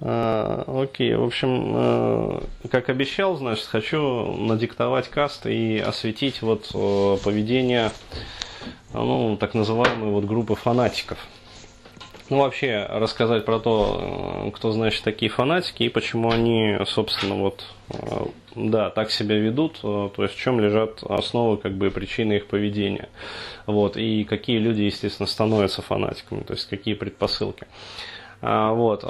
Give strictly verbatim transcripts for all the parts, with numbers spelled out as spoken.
Окей, в общем, как обещал, значит, хочу надиктовать каст и осветить вот поведение, ну, так называемой вот группы фанатиков. Ну, вообще, рассказать про то, кто, значит, такие фанатики и почему они, собственно, вот, да, так себя ведут, то есть в чем лежат основы, как бы, причины их поведения, вот, и какие люди, естественно, становятся фанатиками, то есть какие предпосылки. Вот,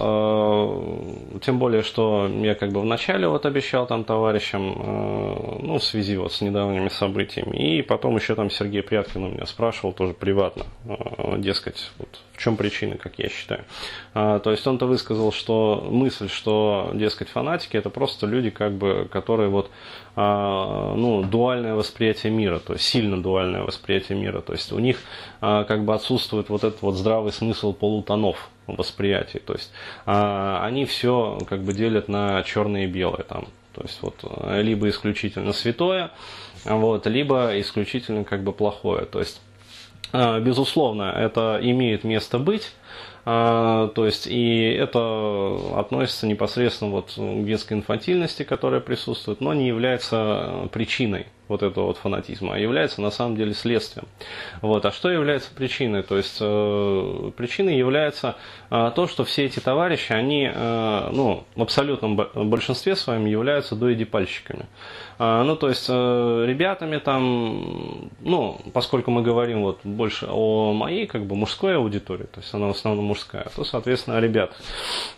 тем более, что я как бы вначале вот обещал там товарищам, ну, в связи вот с недавними событиями, и потом еще там Сергей Пряткин у меня спрашивал тоже приватно, дескать, вот в чем причина, как я считаю. То есть он-то высказал, что мысль, что, дескать, фанатики — это просто люди, как бы, которые вот, ну, дуальное восприятие мира, то есть сильно дуальное восприятие мира, то есть у них как бы отсутствует вот этот вот здравый смысл полутонов восприятий, то есть а, они все как бы делят на черное и белое там, то есть вот либо исключительно святое, вот, либо исключительно как бы плохое, то есть а, безусловно, это имеет место быть. То есть, и это относится непосредственно вот к детской инфантильности, которая присутствует, но не является причиной вот этого вот фанатизма, а является на самом деле следствием. Вот. А что является причиной? То есть, причиной является то, что все эти товарищи, они, ну, в абсолютном большинстве своем являются доэдипальщиками. Ну, то есть, ребятами там, ну, поскольку мы говорим вот больше о моей, как бы, мужской аудитории, то есть, она в основном мужская, то, соответственно, ребят.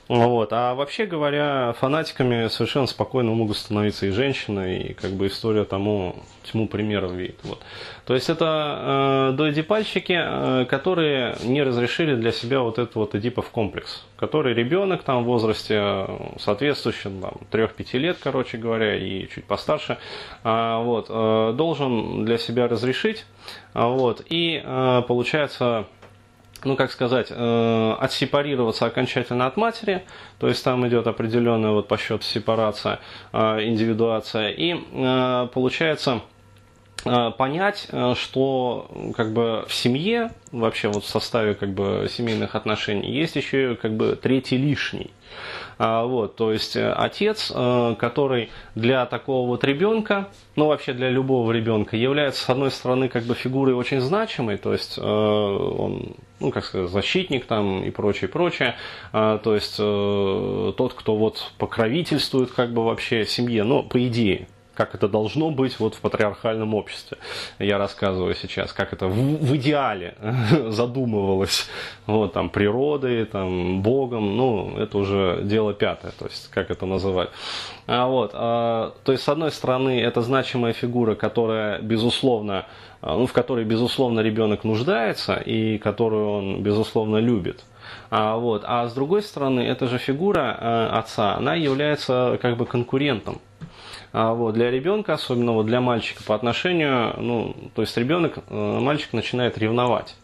Вот. А вообще говоря, фанатиками совершенно спокойно могут становиться и женщины, и как бы история тому тьму примеров видит. Вот. То есть это э, доэдипальщики, э, которые не разрешили для себя вот этот вот эдипов комплекс, который ребенок там в возрасте соответствующем там трех-пяти лет, короче говоря, и чуть постарше, э, вот, э, должен для себя разрешить. Вот. И э, получается, ну, как сказать, э, отсепарироваться окончательно от матери, то есть там идет определенная вот по счету сепарация, э, индивидуация, и э, получается э, понять, что как бы в семье, вообще вот в составе как бы семейных отношений, есть еще как бы третий лишний. Вот, то есть отец, который для такого вот ребенка, ну вообще для любого ребенка, является с одной стороны как бы фигурой очень значимой, то есть он, ну как сказать, защитник там и прочее, прочее, то есть тот, кто вот покровительствует как бы вообще семье, ну по идее, как это должно быть вот в патриархальном обществе. Я рассказываю сейчас, как это в, в идеале задумывалось вот, там, природой, там, Богом. Ну, это уже дело пятое, то есть, как это называть. А вот, а, то есть, с одной стороны, это значимая фигура, которая, безусловно, ну, в которой, безусловно, ребенок нуждается и которую он, безусловно, любит. А, вот, а с другой стороны, эта же фигура а, отца, она является как бы конкурентом. Вот, для ребенка, особенно вот для мальчика, по отношению, ну, то есть ребенок, мальчик начинает ревновать.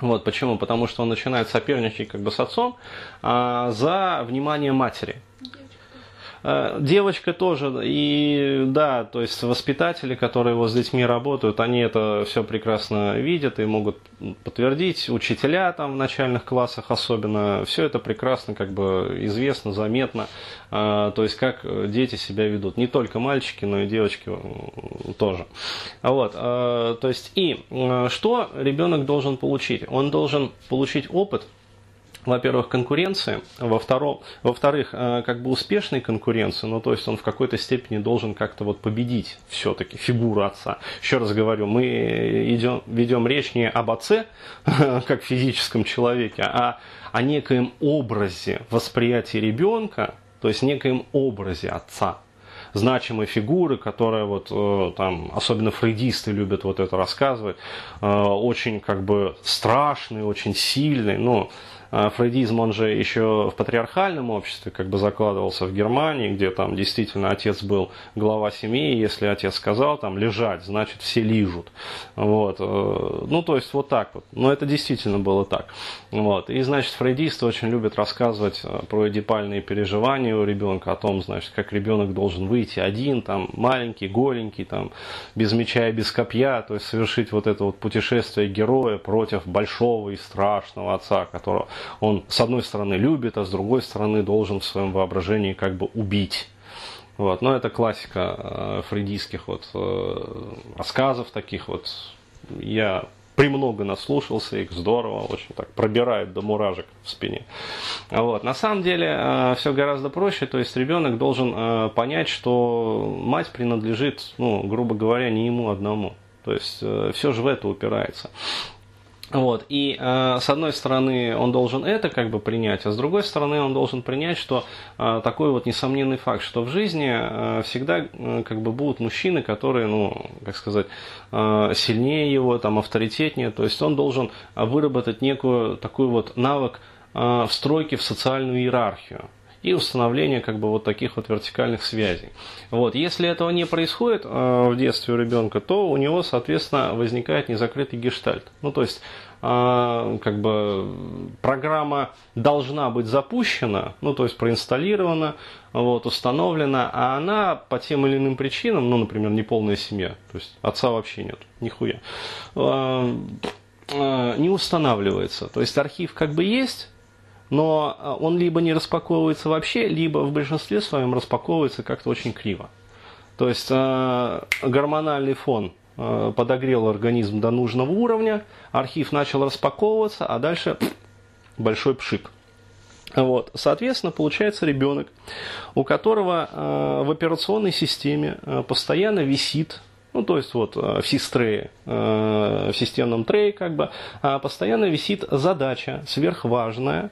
Вот, почему? Потому что он начинает соперничать как бы с отцом а, за внимание матери. Девочка тоже, и да, то есть воспитатели, которые вот с детьми работают, они это все прекрасно видят и могут подтвердить, учителя там в начальных классах особенно, все это прекрасно как бы известно, заметно, то есть как дети себя ведут, не только мальчики, но и девочки тоже. Вот, то есть и что ребенок должен получить? Он должен получить опыт, во-первых, конкуренции, во-вторых, во-вторых, как бы успешной конкуренции, ну, то есть он в какой-то степени должен как-то вот победить все-таки фигуру отца. Еще раз говорю, мы идем, ведем речь не об отце, как физическом человеке, а о некоем образе восприятия ребенка, то есть некоем образе отца. Значимой фигуры, которая вот там, особенно фрейдисты любят вот это рассказывать, очень как бы страшный, очень сильный, ну, фрейдизм, он же еще в патриархальном обществе как бы закладывался в Германии, где там действительно отец был глава семьи, если отец сказал там лежать, значит все лижут. Вот. Ну, то есть вот так вот. Но это действительно было так. Вот. И, значит, фрейдисты очень любят рассказывать про эдипальные переживания у ребенка, о том, значит, как ребенок должен выйти один, там, маленький, голенький, там, без меча и без копья, то есть совершить вот это вот путешествие героя против большого и страшного отца, которого он с одной стороны любит, а с другой стороны должен в своем воображении как бы убить. Вот. Но это классика фрейдистских вот рассказов таких вот. Я премного наслушался их, здорово, очень так пробирает до мурашек в спине. Вот. На самом деле все гораздо проще, то есть ребенок должен понять, что мать принадлежит, ну, грубо говоря, не ему одному. То есть все же в это упирается. Вот. И э, с одной стороны он должен это как бы принять, а с другой стороны он должен принять, что э, такой вот несомненный факт, что в жизни э, всегда э, как бы будут мужчины, которые, ну, как сказать, э, сильнее его, там, авторитетнее, то есть он должен выработать некую такую вот навык э, встройки в социальную иерархию и установление как бы вот таких вот вертикальных связей. Вот. Если этого не происходит э, в детстве у ребенка, то у него, соответственно, возникает незакрытый гештальт. Ну, то есть, э, как бы программа должна быть запущена, ну, то есть проинсталлирована, вот, установлена, а она по тем или иным причинам, ну, например, неполная семья, то есть отца вообще нет, нихуя, э, э, не устанавливается. То есть архив как бы есть, но он либо не распаковывается вообще, либо в большинстве своем распаковывается как-то очень криво. То есть э, гормональный фон э, подогрел организм до нужного уровня, архив начал распаковываться, а дальше пфф, большой пшик. Вот. Соответственно, получается ребенок, у которого э, в операционной системе э, постоянно висит, ну, то есть вот в систрее, в системном трее как бы, постоянно висит задача сверхважная,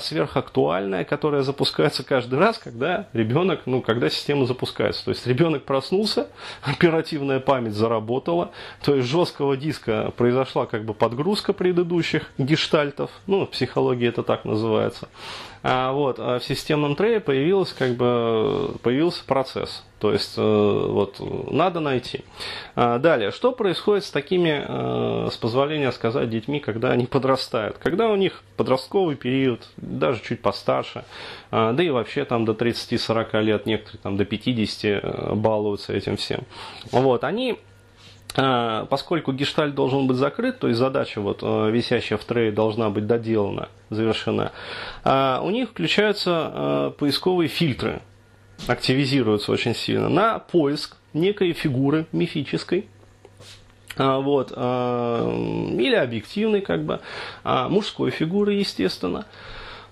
сверхактуальная, которая запускается каждый раз, когда ребенок, ну, когда система запускается. То есть ребенок проснулся, оперативная память заработала, то есть с жесткого диска произошла как бы подгрузка предыдущих гештальтов, ну, в психологии это так называется. А вот в системном трее появился, как бы, появился процесс. То есть вот, надо найти. Далее, что происходит с такими, с позволения сказать, детьми, когда они подрастают? Когда у них подростковый период, даже чуть постарше, да и вообще там до тридцати-сорока лет, некоторые там до пятидесяти балуются этим всем. Вот, они... Поскольку гештальт должен быть закрыт, то есть задача, вот, висящая в трее, должна быть доделана, завершена, у них включаются поисковые фильтры, активизируются очень сильно, на поиск некой фигуры мифической, вот, или объективной, как бы, мужской фигуры, естественно.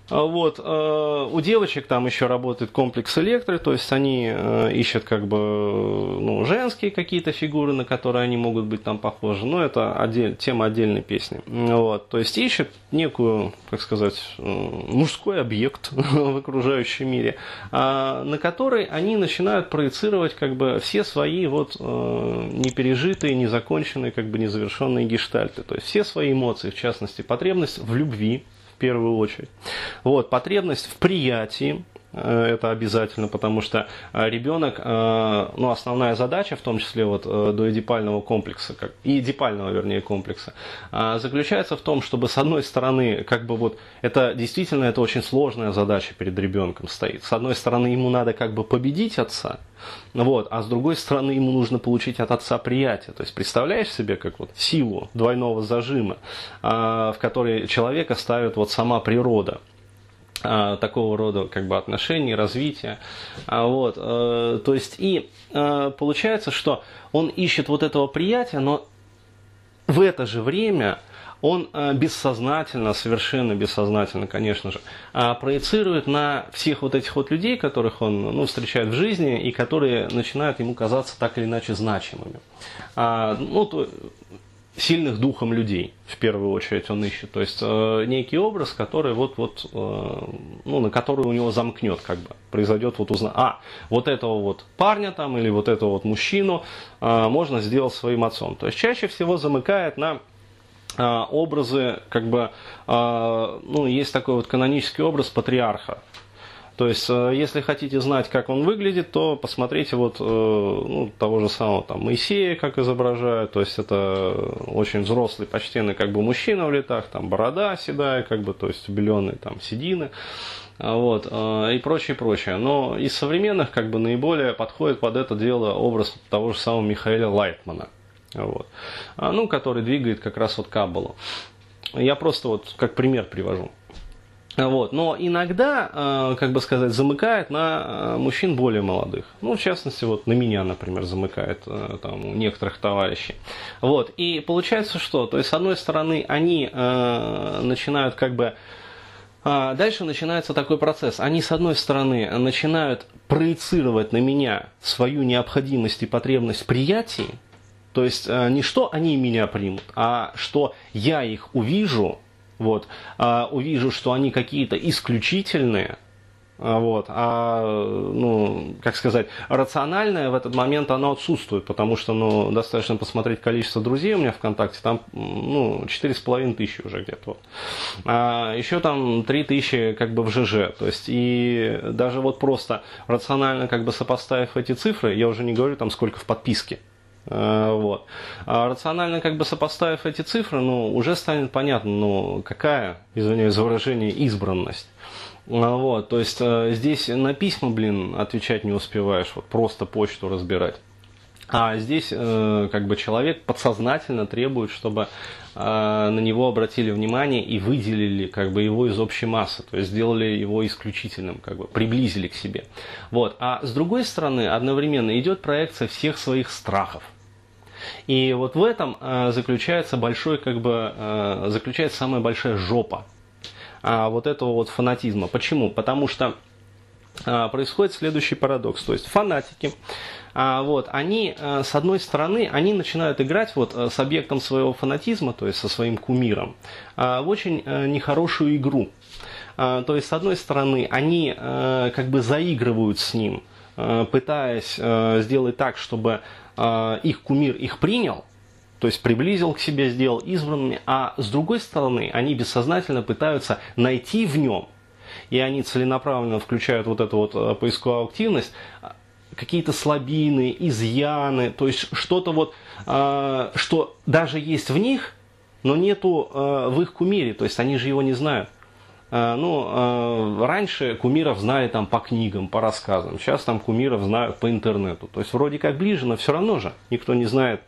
Вот, у девочек там еще работает комплекс электры, то есть они ищут как бы, ну, женские какие-то фигуры, на которые они могут быть там похожи, но это отдель, тема отдельной песни. Вот, то есть ищут некую, как сказать, мужской объект в окружающем мире, на который они начинают проецировать как бы все свои вот непережитые, незаконченные, как бы незавершенные гештальты, то есть все свои эмоции, в частности, потребность в любви, в первую очередь. Вот, потребность в приятии, это обязательно, потому что ребенок, ну, основная задача, в том числе вот до эдипального комплекса, как, и эдипального, вернее, комплекса, заключается в том, чтобы, с одной стороны, как бы вот, это действительно, это очень сложная задача перед ребенком стоит. С одной стороны, ему надо как бы победить отца, вот, а с другой стороны, ему нужно получить от отца приятие. То есть, представляешь себе, как вот силу двойного зажима, в которой человека ставит вот сама природа. Такого рода как бы отношений, развития. Вот. То есть, и получается, что он ищет вот этого приятия, но в это же время он бессознательно, совершенно бессознательно, конечно же, проецирует на всех вот этих вот людей, которых он, ну, встречает в жизни и которые начинают ему казаться так или иначе значимыми. Ну, то... сильных духом людей, в первую очередь, он ищет. То есть э, некий образ, который вот-вот, э, ну, на который у него замкнет, как бы, произойдет вот узнать. А, вот этого вот парня там или вот этого вот мужчину э, можно сделать своим отцом. То есть чаще всего замыкает на э, образы, как бы, э, ну, есть такой вот канонический образ патриарха. То есть, если хотите знать, как он выглядит, то посмотрите вот, ну, того же самого там Моисея, как изображают. То есть это очень взрослый, почтенный как бы мужчина в летах, там борода седая, как бы, то есть убеленные там седины, вот, и прочее, прочее. Но из современных как бы наиболее подходит под это дело образ того же самого Михаэля Лайтмана, вот, ну, который двигает как раз вот каббалу. Я просто вот как пример привожу. Вот. Но иногда, как бы сказать, замыкает на мужчин более молодых. Ну, в частности, вот на меня, например, замыкает там, у некоторых товарищей. Вот. И получается что? То есть, с одной стороны, они начинают как бы... Дальше начинается такой процесс. Они, с одной стороны, начинают проецировать на меня свою необходимость и потребность приятий. То есть, не что они меня примут, а что я их увижу... Вот, а, увижу, что они какие-то исключительные, вот, а, ну, как сказать, рациональное в этот момент оно отсутствует, потому что, ну, достаточно посмотреть количество друзей у меня ВКонтакте, там, ну, четыре с половиной тысячи уже где-то, вот. А еще там три тысячи как бы в ЖЖ, то есть, и даже вот просто рационально как бы сопоставив эти цифры, я уже не говорю там сколько в подписке. Вот. А рационально как бы сопоставив эти цифры, ну, уже станет понятно, ну, какая, извиняюсь за выражение, избранность. Вот. То есть здесь на письма, блин, отвечать не успеваешь, вот, просто почту разбирать. А здесь э, как бы человек подсознательно требует, чтобы э, на него обратили внимание и выделили как бы его из общей массы, то есть сделали его исключительным, как бы приблизили к себе. Вот. А с другой стороны, одновременно идет проекция всех своих страхов. И вот в этом э, заключается большой, как бы, э, заключается самая большая жопа э, вот этого вот фанатизма. Почему? Потому что э, происходит следующий парадокс, то есть фанатики... А, вот, они, с одной стороны, они начинают играть вот, с объектом своего фанатизма, то есть со своим кумиром, в очень нехорошую игру. То есть, с одной стороны, они как бы заигрывают с ним, пытаясь сделать так, чтобы их кумир их принял, то есть приблизил к себе, сделал избранными, а с другой стороны, они бессознательно пытаются найти в нем, и они целенаправленно включают вот эту вот поисковую активность, какие-то слабины, изъяны, то есть что-то вот, э, что даже есть в них, но нету э, в их кумире, то есть они же его не знают. Э, ну, э, раньше кумиров знали там по книгам, по рассказам, сейчас там кумиров знают по интернету, то есть вроде как ближе, но все равно же никто не знает,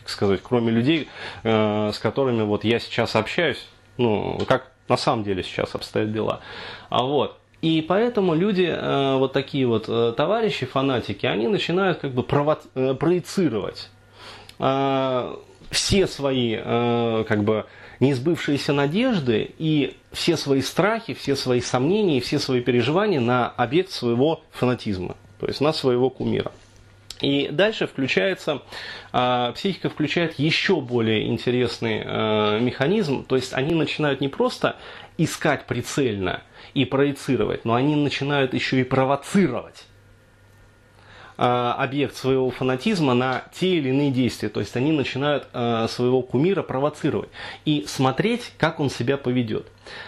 как сказать, кроме людей, э, с которыми вот я сейчас общаюсь, ну, как на самом деле сейчас обстоят дела. А вот. И поэтому люди, вот такие вот товарищи, фанатики, они начинают как бы прово... проецировать все свои как бы неизбывшиеся надежды и все свои страхи, все свои сомнения, все свои переживания на объект своего фанатизма, то есть на своего кумира. И дальше включается, психика включает еще более интересный механизм, то есть они начинают не просто искать прицельно и проецировать, но они начинают еще и провоцировать объект своего фанатизма на те или иные действия, то есть они начинают своего кумира провоцировать и смотреть, как он себя поведет.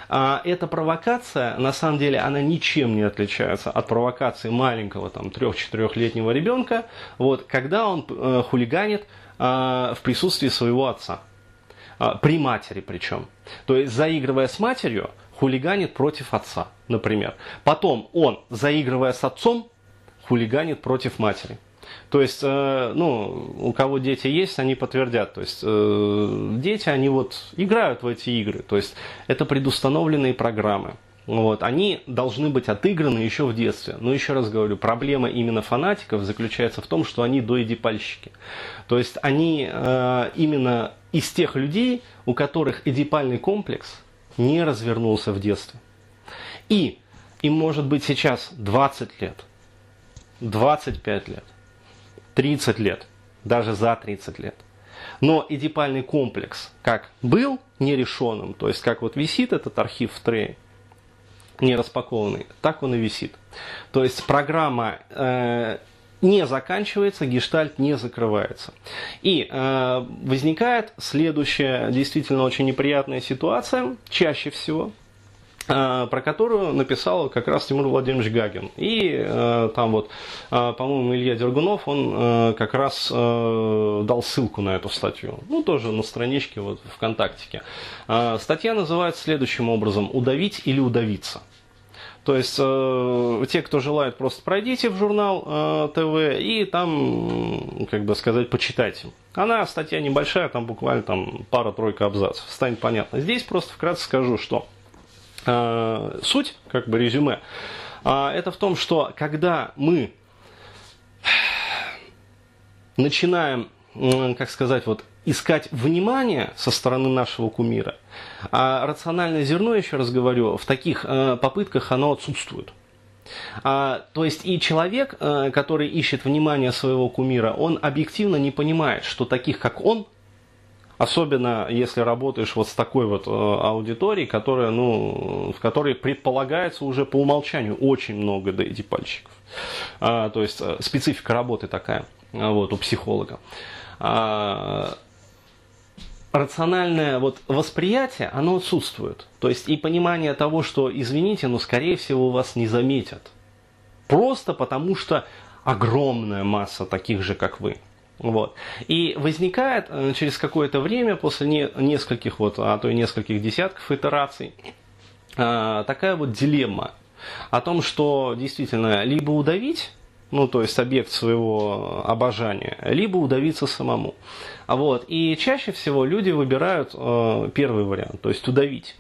Эта провокация, на самом деле, она ничем не отличается от провокации маленького там трёх-четырёхлетнего ребенка, вот, когда он хулиганит в присутствии своего отца, при матери причем. То есть, заигрывая с матерью, хулиганит против отца, например. Потом он, заигрывая с отцом, хулиганит против матери. То есть, э, ну, у кого дети есть, они подтвердят. То есть, э, дети, они вот играют в эти игры. То есть, это предустановленные программы. Вот, они должны быть отыграны еще в детстве. Но еще раз говорю, проблема именно фанатиков заключается в том, что они доэдипальщики. То есть, они э, именно из тех людей, у которых эдипальный комплекс не развернулся в детстве. И им может быть сейчас двадцать лет. двадцать пять лет, тридцать лет, даже за тридцать лет. Но эдипальный комплекс как был нерешенным, то есть как вот висит этот архив в трее, не распакованный, так он и висит. То есть программа э, не заканчивается, гештальт не закрывается. И э, возникает следующая действительно очень неприятная ситуация, чаще всего, про которую написал как раз Тимур Владимирович Гагин. И э, там вот, э, по-моему, Илья Дергунов, он э, как раз э, дал ссылку на эту статью. Ну, тоже на страничке вот, ВКонтакте. Э, статья называется следующим образом «Удавить или удавиться». То есть, э, те, кто желает, просто пройдите в журнал э, ТВ и там, как бы сказать, почитайте. Она, статья небольшая, там буквально там, пара-тройка абзацев, станет понятно. Здесь просто вкратце скажу, что э, суть, как бы резюме, э, это в том, что когда мы начинаем, э, как сказать, вот, искать внимание со стороны нашего кумира, а рациональное зерно, еще раз говорю, в таких э, попытках оно отсутствует. А, то есть и человек, э, который ищет внимание своего кумира, он объективно не понимает, что таких, как он, особенно если работаешь вот с такой вот э, аудиторией, которая, ну, в которой предполагается уже по умолчанию очень много доэдипальщиков. А, то есть э, специфика работы такая вот, у психолога. А, рациональное вот восприятие, оно отсутствует. То есть и понимание того, что, извините, но скорее всего вас не заметят. Просто потому, что огромная масса таких же, как вы. Вот. И возникает через какое-то время, после не, нескольких, вот, а то и нескольких десятков итераций, а, такая вот дилемма о том, что действительно либо удавить, ну, то есть объект своего обожания, либо удавиться самому. Вот. И чаще всего люди выбирают э, первый вариант, то есть удавить.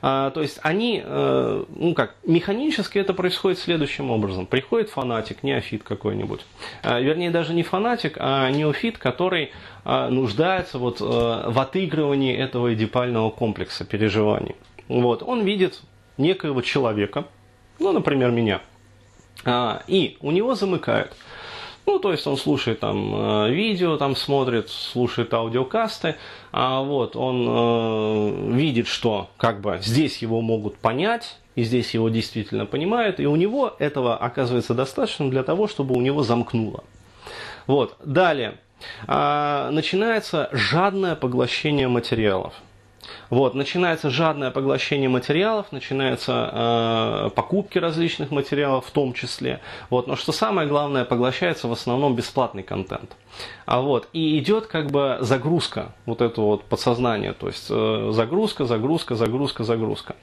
А, то есть они, э, ну как, механически это происходит следующим образом. Приходит фанатик, неофит какой-нибудь. А, вернее, даже не фанатик, а неофит, который а, нуждается вот, э, в отыгрывании этого эдипального комплекса переживаний. Вот. Он видит некоего человека, ну, например, меня. А, и у него замыкает. Ну, то есть он слушает там видео, там смотрит, слушает аудиокасты. А вот он э, видит, что как бы здесь его могут понять, и здесь его действительно понимают. И у него этого оказывается достаточно для того, чтобы у него замкнуло. Вот. Далее а, начинается жадное поглощение материалов. Вот, начинается жадное поглощение материалов, начинаются э, покупки различных материалов в том числе. Вот, но что самое главное, поглощается в основном бесплатный контент. А вот, и идет как бы загрузка вот этого вот подсознания. То есть э, загрузка, загрузка, загрузка, загрузка.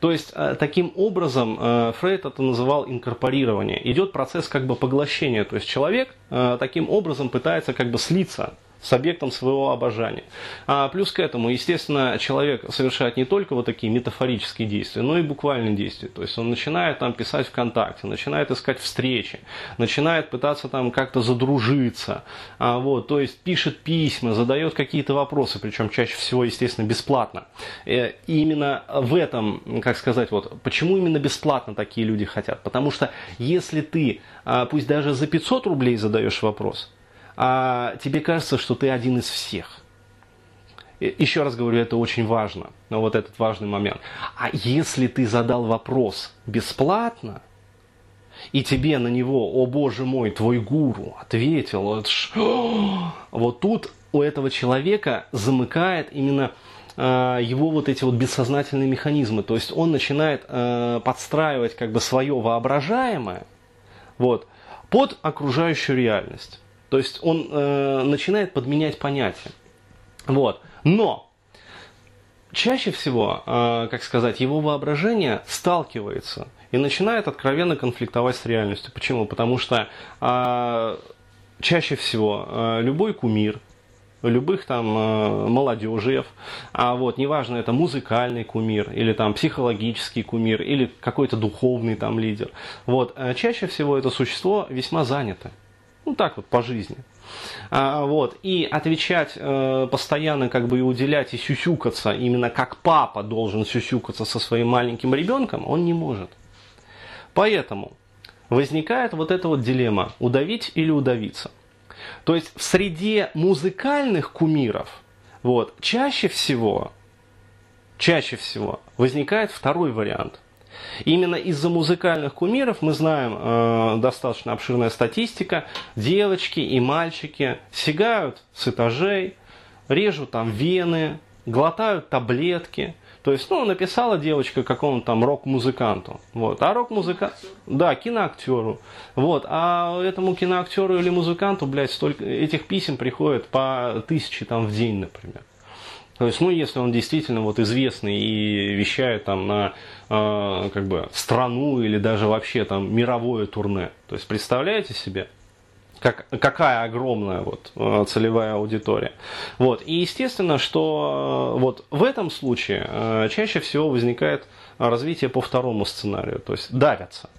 То есть э, таким образом э, Фрейд это называл инкорпорирование. Идет процесс как бы поглощения. То есть человек э, таким образом пытается как бы слиться с объектом своего обожания. А плюс к этому, естественно, человек совершает не только вот такие метафорические действия, но и буквальные действия. То есть он начинает там писать ВКонтакте, начинает искать встречи, начинает пытаться там как-то задружиться, а, вот, то есть пишет письма, задает какие-то вопросы, причем чаще всего, естественно, бесплатно. И именно в этом, как сказать, вот, почему именно бесплатно такие люди хотят? Потому что если ты, пусть даже за пятьсот рублей задаешь вопрос, а тебе кажется, что ты один из всех. Еще раз говорю, это очень важно, но вот этот важный момент. А если ты задал вопрос бесплатно, и тебе на него, о боже мой, твой гуру ответил, вот, вот тут у этого человека замыкает именно его вот эти вот бессознательные механизмы. То есть он начинает подстраивать как бы свое воображаемое вот, под окружающую реальность. То есть он э, начинает подменять понятия. Вот. Но чаще всего, э, как сказать, его воображение сталкивается и начинает откровенно конфликтовать с реальностью. Почему? Потому что э, чаще всего э, любой кумир, любых там э, молодежев, а вот, неважно, это музыкальный кумир, или там психологический кумир, или какой-то духовный там лидер, вот, э, чаще всего это существо весьма занято. Ну, так вот, по жизни. А, вот. И отвечать э, постоянно, как бы, и уделять, и сюсюкаться, именно как папа должен сюсюкаться со своим маленьким ребенком, он не может. Поэтому возникает вот эта вот дилемма, удавить или удавиться. То есть в среде музыкальных кумиров вот, чаще всего, чаще всего возникает второй вариант. Именно из-за музыкальных кумиров мы знаем, э, достаточно обширная статистика, девочки и мальчики сигают с этажей, режут там вены, глотают таблетки. То есть, ну, написала девочка какому-то там рок-музыканту. Вот. А рок-музыкант... Да, киноактеру. Вот. А этому киноактеру или музыканту, блядь, столько... этих писем приходит по тысяче там в день, например. То есть, ну, если он действительно вот известный и вещает там на э, как бы страну или даже вообще там мировое турне. То есть, представляете себе? как, какая огромная вот целевая аудитория. Вот. И естественно, что вот в этом случае чаще всего возникает развитие по второму сценарию, то есть давятся.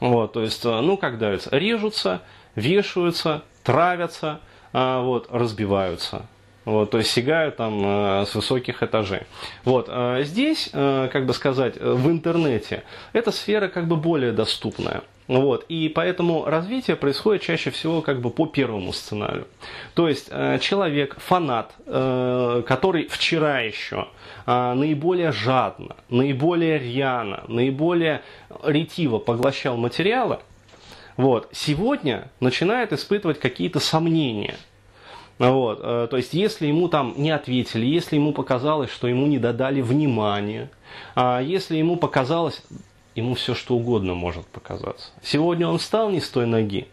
Вот, то есть, ну как давятся? Режутся, вешаются, травятся, вот, разбиваются. Вот, то есть сигают там э, с высоких этажей. Вот, э, здесь, э, как бы сказать, в интернете эта сфера как бы более доступная. Вот, и поэтому развитие происходит чаще всего как бы по первому сценарию. То есть э, человек, фанат, э, который вчера еще э, наиболее жадно, наиболее рьяно, наиболее ретиво поглощал материалы, вот, сегодня начинает испытывать какие-то сомнения. Вот, то есть, если ему там не ответили, если ему показалось, что ему не додали внимания, если ему показалось, ему все что угодно может показаться. Сегодня он встал не с той ноги,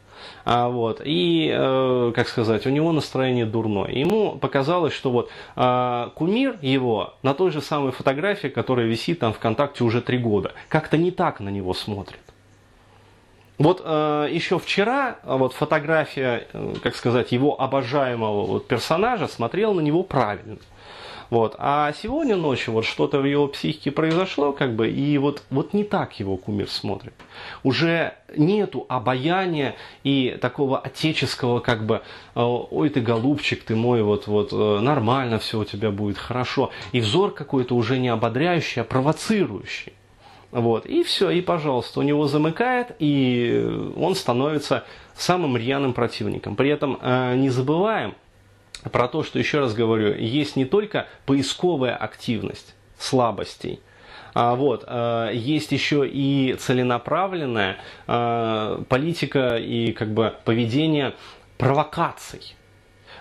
вот, и, как сказать, у него настроение дурное. Ему показалось, что вот кумир его на той же самой фотографии, которая висит там ВКонтакте уже три года, как-то не так на него смотрит. Вот э, еще вчера вот, фотография, как сказать, его обожаемого вот, персонажа смотрела на него правильно. Вот. А сегодня ночью вот, что-то в его психике произошло, как бы, и вот, вот не так его кумир смотрит. Уже нету обаяния и такого отеческого, как бы, ой, ты голубчик, ты мой, вот, вот, нормально все у тебя будет, хорошо. И взор какой-то уже не ободряющий, а провоцирующий. Вот, и все, и пожалуйста, у него замыкает, и он становится самым рьяным противником. При этом не забываем про то, что, еще раз говорю, есть не только поисковая активность слабостей, а вот, есть еще и целенаправленная политика и как бы поведение провокаций.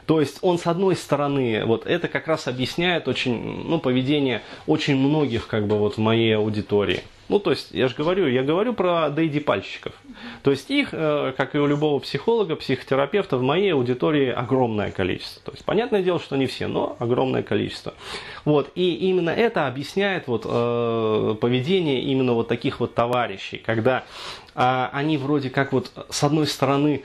То есть он с одной стороны, вот это как раз объясняет очень, ну, поведение очень многих как бы вот в моей аудитории. Ну, то есть, я же говорю, я говорю про ди и ди-пальщиков. То есть их, как и у любого психолога, психотерапевта, в моей аудитории огромное количество. То есть, понятное дело, что не все, но огромное количество. Вот, и именно это объясняет вот, э, поведение именно вот таких вот товарищей, когда э, они вроде как вот с одной стороны,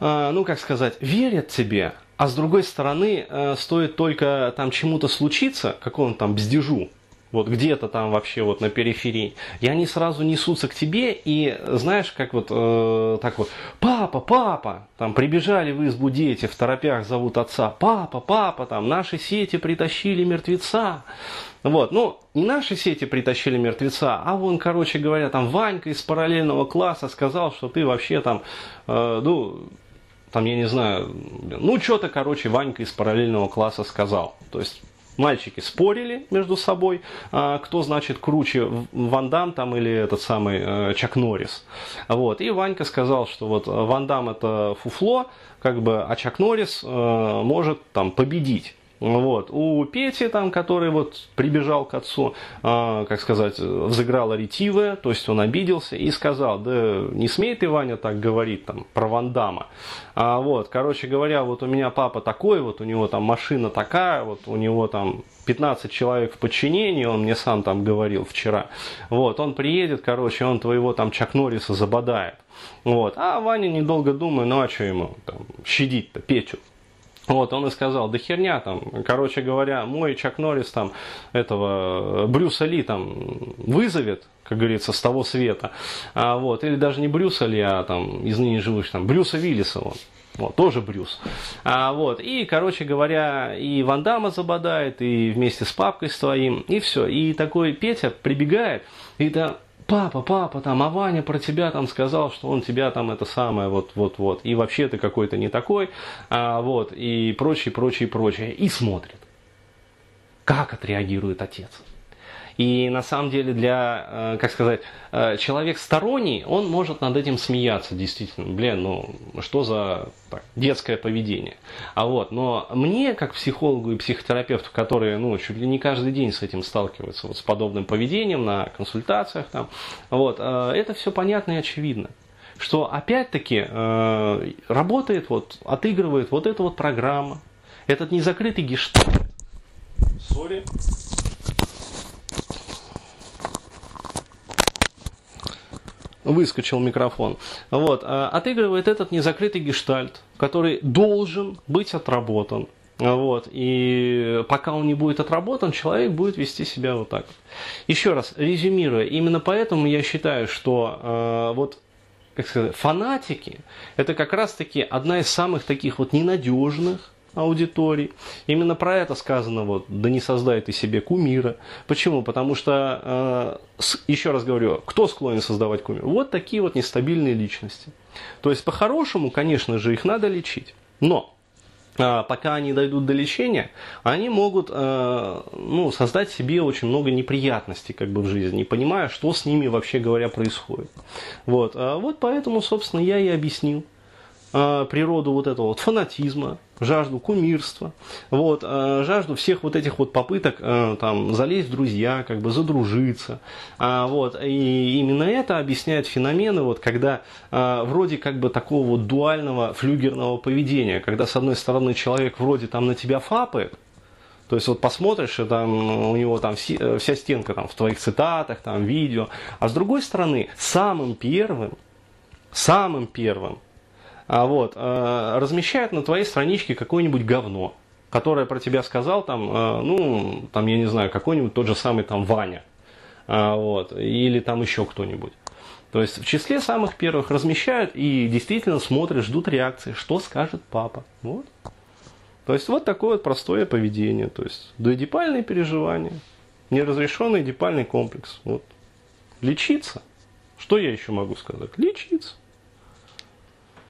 ну, как сказать, верят тебе, а с другой стороны, стоит только там чему-то случиться, какому-то там бздежу, вот где-то там вообще вот на периферии, и они сразу несутся к тебе, и знаешь, как вот э, так вот, папа, папа, там прибежали в избу дети, в торопях зовут отца, папа, папа, там наши сети притащили мертвеца. Вот, ну, не наши сети притащили мертвеца, а вон, короче говоря, там Ванька из параллельного класса сказал, что ты вообще там, э, ну, там, я не знаю, ну, что-то, короче, Ванька из параллельного класса сказал. То есть, мальчики спорили между собой, э, кто, значит, круче, Ван Дамм там или этот самый э, Чак Норрис. Вот, и Ванька сказал, что вот Ван Дамм это фуфло, как бы, а Чак Норрис э, может там победить. Вот. У Пети, там, который вот прибежал к отцу, э, как сказать, взыграла ретивая, то есть он обиделся и сказал, да не смей ты, Ваня, так говорить там, про Ван Дамма. А, вот, короче говоря, вот у меня папа такой, вот у него там машина такая, вот у него там пятнадцать человек в подчинении, он мне сам там говорил вчера. Вот, он приедет, короче, он твоего там Чак Норриса забодает. Вот. А Ваня, недолго думая, ну а что ему там, щадить-то Петю? Вот, он и сказал, да херня там, короче говоря, мой Чак Норрис там этого Брюса Ли там вызовет, как говорится, с того света, а, вот, или даже не Брюса Ли, а там из ныне живущих, там, Брюса Виллиса, вот, вот тоже Брюс, а, вот, и, короче говоря, и Ван Дамма забодает, и вместе с папкой своим, и все, и такой Петя прибегает, и да, папа, папа, там, а Ваня про тебя там сказал, что он тебя там это самое, вот-вот-вот, и вообще ты какой-то не такой, а, вот, и прочее, прочее, прочее. И смотрит, как отреагирует отец. И на самом деле для, как сказать, человек сторонний, он может над этим смеяться, действительно. Блин, ну что за так, детское поведение. А вот, но мне, как психологу и психотерапевту, которые ну, чуть ли не каждый день с этим сталкиваются, вот, с подобным поведением на консультациях, там, вот, это все понятно и очевидно. Что опять-таки работает, вот, отыгрывает вот эта вот программа, этот незакрытый гештальт. Сори. выскочил микрофон, вот, отыгрывает этот незакрытый гештальт, который должен быть отработан. Вот, и пока он не будет отработан, человек будет вести себя вот так. Еще раз, резюмируя, именно поэтому я считаю, что э, вот, как сказать, фанатики – это как раз-таки одна из самых таких вот ненадежных аудиторий. Именно про это сказано, вот, да не создай ты себе кумира. Почему? Потому что, э, с, еще раз говорю, кто склонен создавать кумира? Вот такие вот нестабильные личности. То есть, по-хорошему, конечно же, их надо лечить, но… пока они дойдут до лечения, они могут ну, создать себе очень много неприятностей как бы, в жизни, не понимая, что с ними, вообще говоря, происходит. Вот, вот поэтому, собственно, я и объяснил природу вот этого вот фанатизма, жажду кумирства, вот, жажду всех вот этих вот попыток там, залезть в друзья, как бы задружиться. Вот, и именно это объясняет феномены, вот, когда вроде как бы такого вот дуального флюгерного поведения, когда с одной стороны человек вроде там на тебя фапает. То есть вот посмотришь, и там, у него там вся, вся стенка там, в твоих цитатах, там, видео. А с другой стороны, самым первым, самым первым, А вот, э, размещает на твоей страничке какое-нибудь говно, которое про тебя сказал, там, э, ну, там, я не знаю, какой-нибудь тот же самый там Ваня, а, вот, или там еще кто-нибудь. То есть в числе самых первых размещают и действительно смотришь, ждут реакции, что скажет папа. Вот. То есть вот такое вот простое поведение, то есть доэдипальные переживания, неразрешенный эдипальный комплекс. Вот. Лечиться, что я еще могу сказать? Лечиться.